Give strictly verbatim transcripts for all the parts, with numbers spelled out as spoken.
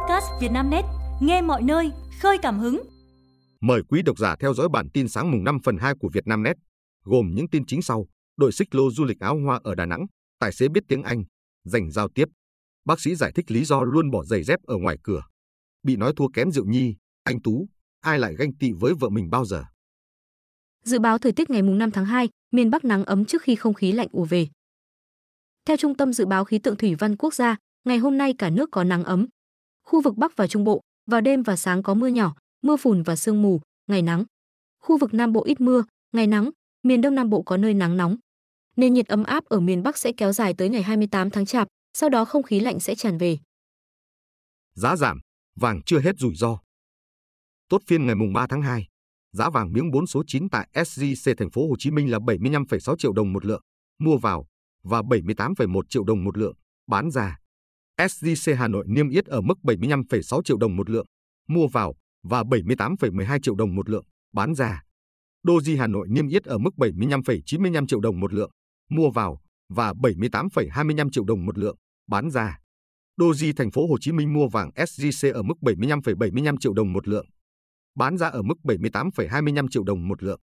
podcast Vietnamnet, nghe mọi nơi, khơi cảm hứng. Mời quý độc giả theo dõi bản tin sáng mùng năm phần hai của Vietnamnet, gồm những tin chính sau: đội xích lô du lịch áo hoa ở Đà Nẵng, tài xế biết tiếng Anh, giành giao tiếp. Bác sĩ giải thích lý do luôn bỏ giày dép ở ngoài cửa. Bị nói thua kém Diệu Nhi, anh Tú, ai lại ganh tị với vợ mình bao giờ? Dự báo thời tiết ngày mùng năm tháng hai, miền Bắc nắng ấm trước khi không khí lạnh ùa về. Theo Trung tâm Dự báo Khí tượng Thủy văn Quốc gia, ngày hôm nay cả nước có nắng ấm. Khu vực Bắc và Trung Bộ, vào đêm và sáng có mưa nhỏ, mưa phùn và sương mù, ngày nắng. Khu vực Nam Bộ ít mưa, ngày nắng, miền Đông Nam Bộ có nơi nắng nóng. Nền nhiệt ấm áp ở miền Bắc sẽ kéo dài tới ngày hai mươi tám tháng Chạp, sau đó không khí lạnh sẽ tràn về. Giá giảm, vàng chưa hết rủi ro. Tốt phiên ngày mùng ba tháng hai, giá vàng miếng bốn số chín tại ét gi xê thành phố Hồ Chí Minh là bảy mươi lăm phẩy sáu triệu đồng một lượng mua vào và bảy mươi tám phẩy một triệu đồng một lượng bán ra. ét gi xê Hà Nội niêm yết ở mức bảy mươi lăm phẩy sáu triệu đồng một lượng mua vào và bảy mươi tám phẩy mười hai triệu đồng một lượng bán ra. Doji Hà Nội niêm yết ở mức bảy mươi lăm phẩy chín mươi lăm triệu đồng một lượng mua vào và bảy mươi tám phẩy hai mươi lăm triệu đồng một lượng bán ra. Doji thành phố Hồ Chí Minh mua vàng ét gi xê ở mức bảy mươi lăm phẩy bảy mươi lăm triệu đồng một lượng, bán ra ở mức bảy mươi tám phẩy hai mươi lăm triệu đồng một lượng.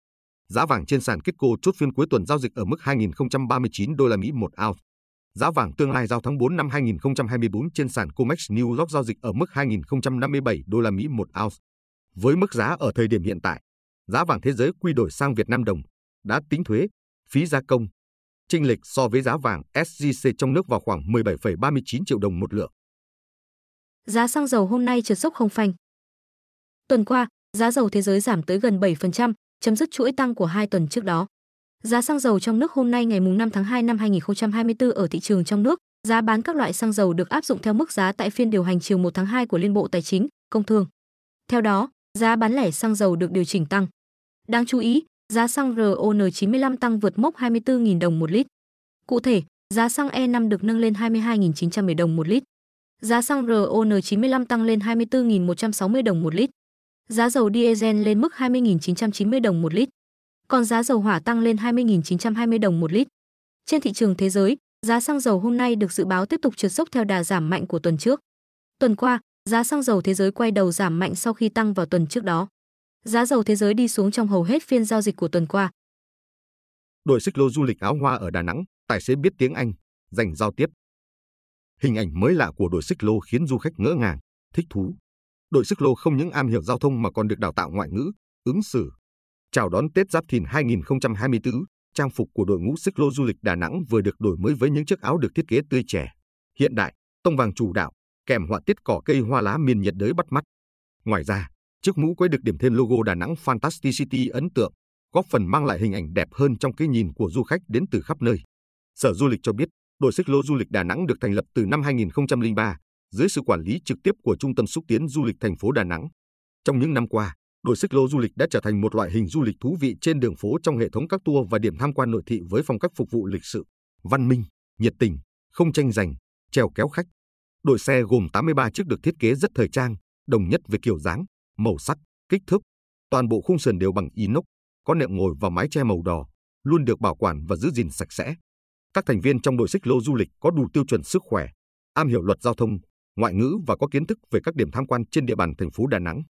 Giá vàng trên sàn Kitco chốt phiên cuối tuần giao dịch ở mức hai nghìn không trăm ba mươi chín đô la Mỹ một ounce. Giá vàng tương lai giao tháng tư năm hai nghìn không trăm hai mươi tư trên sàn Comex New York giao dịch ở mức hai nghìn không trăm năm mươi bảy đô la Mỹ một ounce. Với mức giá ở thời điểm hiện tại, giá vàng thế giới quy đổi sang Việt Nam đồng đã tính thuế, phí gia công. Chênh lệch so với giá vàng ét gi xê trong nước vào khoảng mười bảy phẩy ba mươi chín triệu đồng một lượng. Giá xăng dầu hôm nay trượt dốc không phanh. Tuần qua, giá dầu thế giới giảm tới gần bảy phần trăm, chấm dứt chuỗi tăng của hai tuần trước đó. Giá xăng dầu trong nước hôm nay ngày mùng năm tháng hai năm hai nghìn không trăm hai mươi tư ở thị trường trong nước, giá bán các loại xăng dầu được áp dụng theo mức giá tại phiên điều hành chiều mùng một tháng hai của Liên Bộ Tài chính, Công Thương. Theo đó, giá bán lẻ xăng dầu được điều chỉnh tăng. Đáng chú ý, giá xăng R O N chín mươi lăm tăng vượt mốc hai mươi tư nghìn đồng một lít. Cụ thể, giá xăng E năm được nâng lên hai mươi hai nghìn chín trăm mười đồng một lít. Giá xăng R O N chín mươi lăm tăng lên hai mươi tư nghìn một trăm sáu mươi đồng một lít. Giá dầu diesel lên mức hai mươi nghìn chín trăm chín mươi đồng một lít. Còn giá dầu hỏa tăng lên hai mươi nghìn chín trăm hai mươi đồng một lít. Trên thị trường thế giới, giá xăng dầu hôm nay được dự báo tiếp tục trượt dốc theo đà giảm mạnh của tuần trước. Tuần qua, giá xăng dầu thế giới quay đầu giảm mạnh sau khi tăng vào tuần trước đó. Giá dầu thế giới đi xuống trong hầu hết phiên giao dịch của tuần qua. Đội xích lô du lịch áo hoa ở Đà Nẵng, tài xế biết tiếng Anh, giành giao tiếp. Hình ảnh mới lạ của đội xích lô khiến du khách ngỡ ngàng, thích thú. Đội xích lô không những am hiểu giao thông mà còn được đào tạo ngoại ngữ, ứng xử. Chào đón Tết Giáp Thìn hai nghìn không trăm hai mươi tư, trang phục của đội ngũ xích lô du lịch Đà Nẵng vừa được đổi mới với những chiếc áo được thiết kế tươi trẻ, hiện đại, tông vàng chủ đạo, kèm họa tiết cỏ cây hoa lá miền nhiệt đới bắt mắt. Ngoài ra, chiếc mũ quế được điểm thêm logo Đà Nẵng Fantasticity ấn tượng, góp phần mang lại hình ảnh đẹp hơn trong cái nhìn của du khách đến từ khắp nơi. Sở Du lịch cho biết, đội xích lô du lịch Đà Nẵng được thành lập từ năm hai nghìn không trăm lẻ ba, dưới sự quản lý trực tiếp của Trung tâm Xúc tiến Du lịch thành phố Đà Nẵng. Trong những năm qua, đội xích lô du lịch đã trở thành một loại hình du lịch thú vị trên đường phố trong hệ thống các tour và điểm tham quan nội thị với phong cách phục vụ lịch sự, văn minh, nhiệt tình, không tranh giành, chèo kéo khách. Đội xe gồm tám mươi ba chiếc được thiết kế rất thời trang, đồng nhất về kiểu dáng, màu sắc, kích thước. Toàn bộ khung sườn đều bằng inox, có nệm ngồi và mái che màu đỏ, luôn được bảo quản và giữ gìn sạch sẽ. Các thành viên trong đội xích lô du lịch có đủ tiêu chuẩn sức khỏe, am hiểu luật giao thông, ngoại ngữ và có kiến thức về các điểm tham quan trên địa bàn thành phố Đà Nẵng.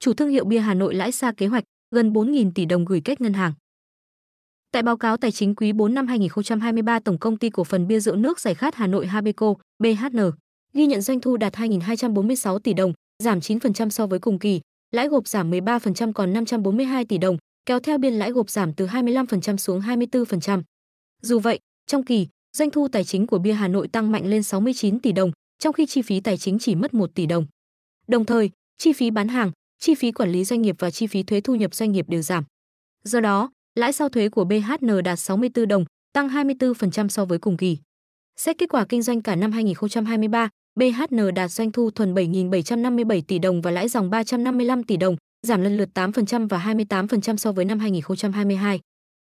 Chủ thương hiệu bia Hà Nội lãi xa kế hoạch, gần bốn nghìn tỷ đồng gửi cách ngân hàng. Tại báo cáo tài chính quý bốn năm hai nghìn không trăm hai mươi ba, Tổng công ty cổ phần bia rượu nước giải khát Hà Nội Habeco, B H N, ghi nhận doanh thu đạt hai nghìn hai trăm bốn mươi sáu tỷ đồng, giảm chín phần trăm so với cùng kỳ, lãi gộp giảm mười ba phần trăm còn năm trăm bốn mươi hai tỷ đồng, kéo theo biên lãi gộp giảm từ hai mươi lăm phần trăm xuống hai mươi tư phần trăm. Dù vậy, trong kỳ, doanh thu tài chính của bia Hà Nội tăng mạnh lên sáu mươi chín tỷ đồng, trong khi chi phí tài chính chỉ mất một tỷ đồng. Đồng thời, chi phí bán hàng, chi phí quản lý doanh nghiệp và chi phí thuế thu nhập doanh nghiệp đều giảm. Do đó, lãi sau thuế của B H N đạt sáu mươi tư đồng, tăng hai mươi tư phần trăm so với cùng kỳ. Xét kết quả kinh doanh cả năm hai nghìn không trăm hai mươi ba, B H N đạt doanh thu thuần bảy nghìn bảy trăm năm mươi bảy tỷ đồng và lãi dòng ba trăm năm mươi lăm tỷ đồng, giảm lần lượt tám phần trăm và hai mươi tám phần trăm so với năm hai nghìn không trăm hai mươi hai.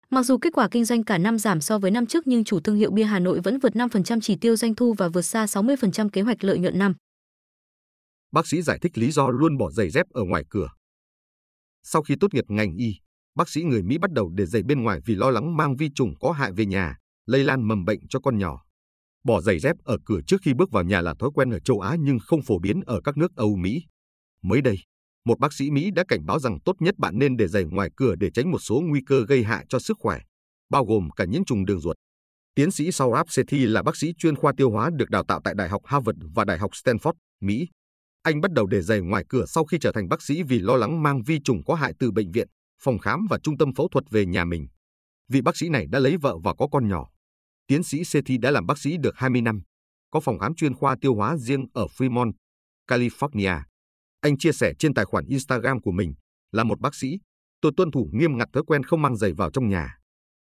Mặc dù kết quả kinh doanh cả năm giảm so với năm trước nhưng chủ thương hiệu bia Hà Nội vẫn vượt năm phần trăm chỉ tiêu doanh thu và vượt xa sáu mươi phần trăm kế hoạch lợi nhuận năm. Bác sĩ giải thích lý do luôn bỏ giày dép ở ngoài cửa. Sau khi tốt nghiệp ngành y, bác sĩ người Mỹ bắt đầu để giày bên ngoài vì lo lắng mang vi trùng có hại về nhà, lây lan mầm bệnh cho con nhỏ. Bỏ giày dép ở cửa trước khi bước vào nhà là thói quen ở châu Á nhưng không phổ biến ở các nước Âu Mỹ. Mới đây, một bác sĩ Mỹ đã cảnh báo rằng tốt nhất bạn nên để giày ngoài cửa để tránh một số nguy cơ gây hại cho sức khỏe, bao gồm cả nhiễm trùng đường ruột. Tiến sĩ Saurabh Sethi là bác sĩ chuyên khoa tiêu hóa được đào tạo tại Đại học Harvard và Đại học Stanford, Mỹ. Anh bắt đầu để giày ngoài cửa sau khi trở thành bác sĩ vì lo lắng mang vi trùng có hại từ bệnh viện, phòng khám và trung tâm phẫu thuật về nhà mình. Vị bác sĩ này đã lấy vợ và có con nhỏ. Tiến sĩ Sethi đã làm bác sĩ được hai mươi năm, có phòng khám chuyên khoa tiêu hóa riêng ở Fremont, California. Anh chia sẻ trên tài khoản Instagram của mình, là một bác sĩ, tôi tuân thủ nghiêm ngặt thói quen không mang giày vào trong nhà.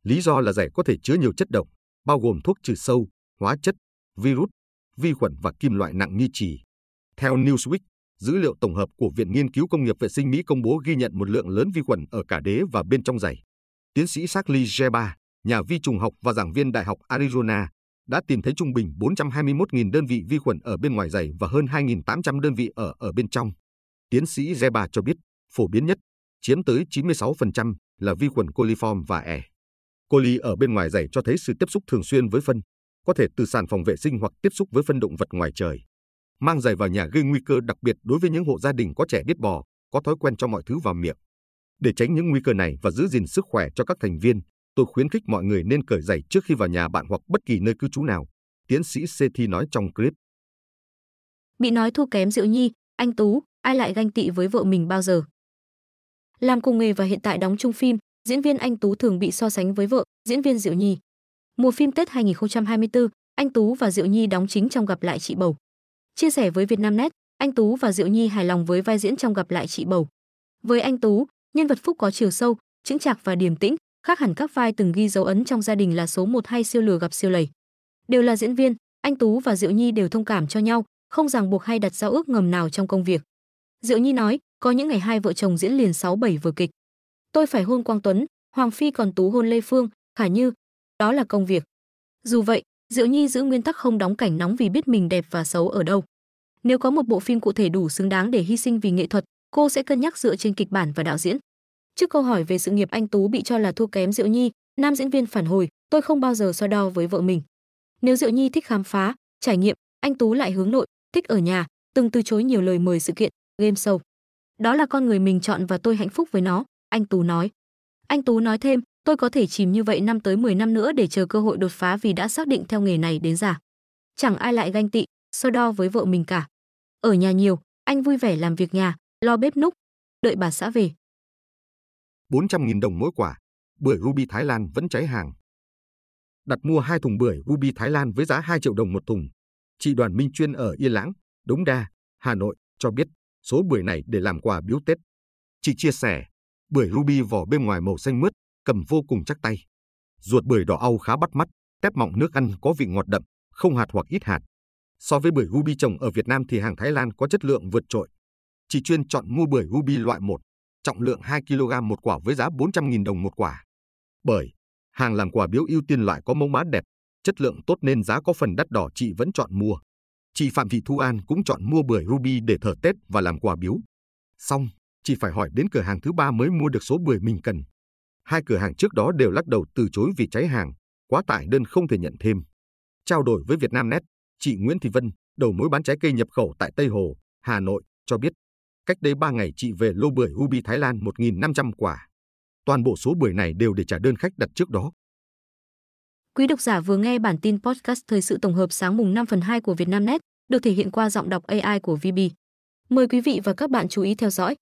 Lý do là giày có thể chứa nhiều chất độc, bao gồm thuốc trừ sâu, hóa chất, virus, vi khuẩn và kim loại nặng như chì. Theo Newsweek, dữ liệu tổng hợp của Viện Nghiên cứu Công nghiệp Vệ sinh Mỹ công bố ghi nhận một lượng lớn vi khuẩn ở cả đế và bên trong giày. Tiến sĩ Zachary Reba, nhà vi trùng học và giảng viên Đại học Arizona, đã tìm thấy trung bình bốn trăm hai mươi mốt nghìn đơn vị vi khuẩn ở bên ngoài giày và hơn hai nghìn tám trăm đơn vị ở ở bên trong. Tiến sĩ Reba cho biết, phổ biến nhất, chiếm tới chín mươi sáu phần trăm là vi khuẩn coliform và E. Coli ở bên ngoài giày cho thấy sự tiếp xúc thường xuyên với phân, có thể từ sàn phòng vệ sinh hoặc tiếp xúc với phân động vật ngoài trời. Mang giày vào nhà gây nguy cơ đặc biệt đối với những hộ gia đình có trẻ biết bò, có thói quen cho mọi thứ vào miệng. Để tránh những nguy cơ này và giữ gìn sức khỏe cho các thành viên, tôi khuyến khích mọi người nên cởi giày trước khi vào nhà bạn hoặc bất kỳ nơi cư trú nào, tiến sĩ Sethi nói trong clip. Bị nói thua kém Diệu Nhi, anh Tú, ai lại ganh tị với vợ mình bao giờ? Làm cùng nghề và hiện tại đóng chung phim, diễn viên anh Tú thường bị so sánh với vợ, diễn viên Diệu Nhi. Mùa phim Tết hai nghìn không trăm hai mươi tư, anh Tú và Diệu Nhi đóng chính trong Gặp Lại Chị Bầu. Chia sẻ với Vietnamnet, anh Tú và Diệu Nhi hài lòng với vai diễn trong Gặp Lại Chị Bầu. Với anh Tú, nhân vật Phúc có chiều sâu, chững chạc và điềm tĩnh, khác hẳn các vai từng ghi dấu ấn trong Gia Đình Là Số một hay Siêu Lừa Gặp Siêu Lầy. Đều là diễn viên, anh Tú và Diệu Nhi đều thông cảm cho nhau, không ràng buộc hay đặt giao ước ngầm nào trong công việc. Diệu Nhi nói, có những ngày hai vợ chồng diễn liền sáu bảy vở kịch. Tôi phải hôn Quang Tuấn, Hoàng Phi còn Tú hôn Lê Phương, Khả Như. Đó là công việc. Dù vậy, Diệu Nhi giữ nguyên tắc không đóng cảnh nóng vì biết mình đẹp và xấu ở đâu. Nếu có một bộ phim cụ thể đủ xứng đáng để hy sinh vì nghệ thuật, cô sẽ cân nhắc dựa trên kịch bản và đạo diễn. Trước câu hỏi về sự nghiệp anh Tú bị cho là thua kém Diệu Nhi, nam diễn viên phản hồi, tôi không bao giờ so đo với vợ mình. Nếu Diệu Nhi thích khám phá, trải nghiệm, anh Tú lại hướng nội, thích ở nhà, từng từ chối nhiều lời mời sự kiện, game show. Đó là con người mình chọn và tôi hạnh phúc với nó, anh Tú nói. Anh Tú nói thêm, tôi có thể chìm như vậy năm tới mười năm nữa để chờ cơ hội đột phá vì đã xác định theo nghề này đến già. Chẳng ai lại ganh tị, so đo với vợ mình cả. Ở nhà nhiều, anh vui vẻ làm việc nhà, lo bếp núc, đợi bà xã về. bốn trăm nghìn đồng mỗi quả, bưởi ruby Thái Lan vẫn cháy hàng. Đặt mua hai thùng bưởi ruby Thái Lan với giá hai triệu đồng một thùng. Chị Đoàn Minh Chuyên ở Yên Lãng, Đống Đa, Hà Nội cho biết số bưởi này để làm quà biếu Tết. Chị chia sẻ, bưởi ruby vỏ bên ngoài màu xanh mướt, cầm vô cùng chắc tay. Ruột bưởi đỏ au khá bắt mắt, tép mọng nước ăn có vị ngọt đậm, không hạt hoặc ít hạt. So với bưởi ruby trồng ở Việt Nam thì hàng Thái Lan có chất lượng vượt trội. Chị Chuyên chọn mua bưởi ruby loại một, trọng lượng hai ki lô gam một quả với giá bốn trăm nghìn đồng một quả. Bởi, hàng làm quà biếu ưu tiên loại có mẫu mã đẹp, chất lượng tốt nên giá có phần đắt đỏ chị vẫn chọn mua. Chị Phạm Thị Thu An cũng chọn mua bưởi ruby để thờ Tết và làm quà biếu. Xong, chị phải hỏi đến cửa hàng thứ ba mới mua được số bưởi mình cần. Hai cửa hàng trước đó đều lắc đầu từ chối vì cháy hàng, quá tải đơn không thể nhận thêm. Trao đổi với Vietnamnet, chị Nguyễn Thị Vân, đầu mối bán trái cây nhập khẩu tại Tây Hồ, Hà Nội, cho biết cách đây ba ngày chị về lô bưởi ruby Thái Lan một nghìn năm trăm quả. Toàn bộ số bưởi này đều để trả đơn khách đặt trước đó. Quý độc giả vừa nghe bản tin podcast Thời sự tổng hợp sáng mùng năm phần hai của Vietnamnet, được thể hiện qua giọng đọc a i của vê bê. Mời quý vị và các bạn chú ý theo dõi.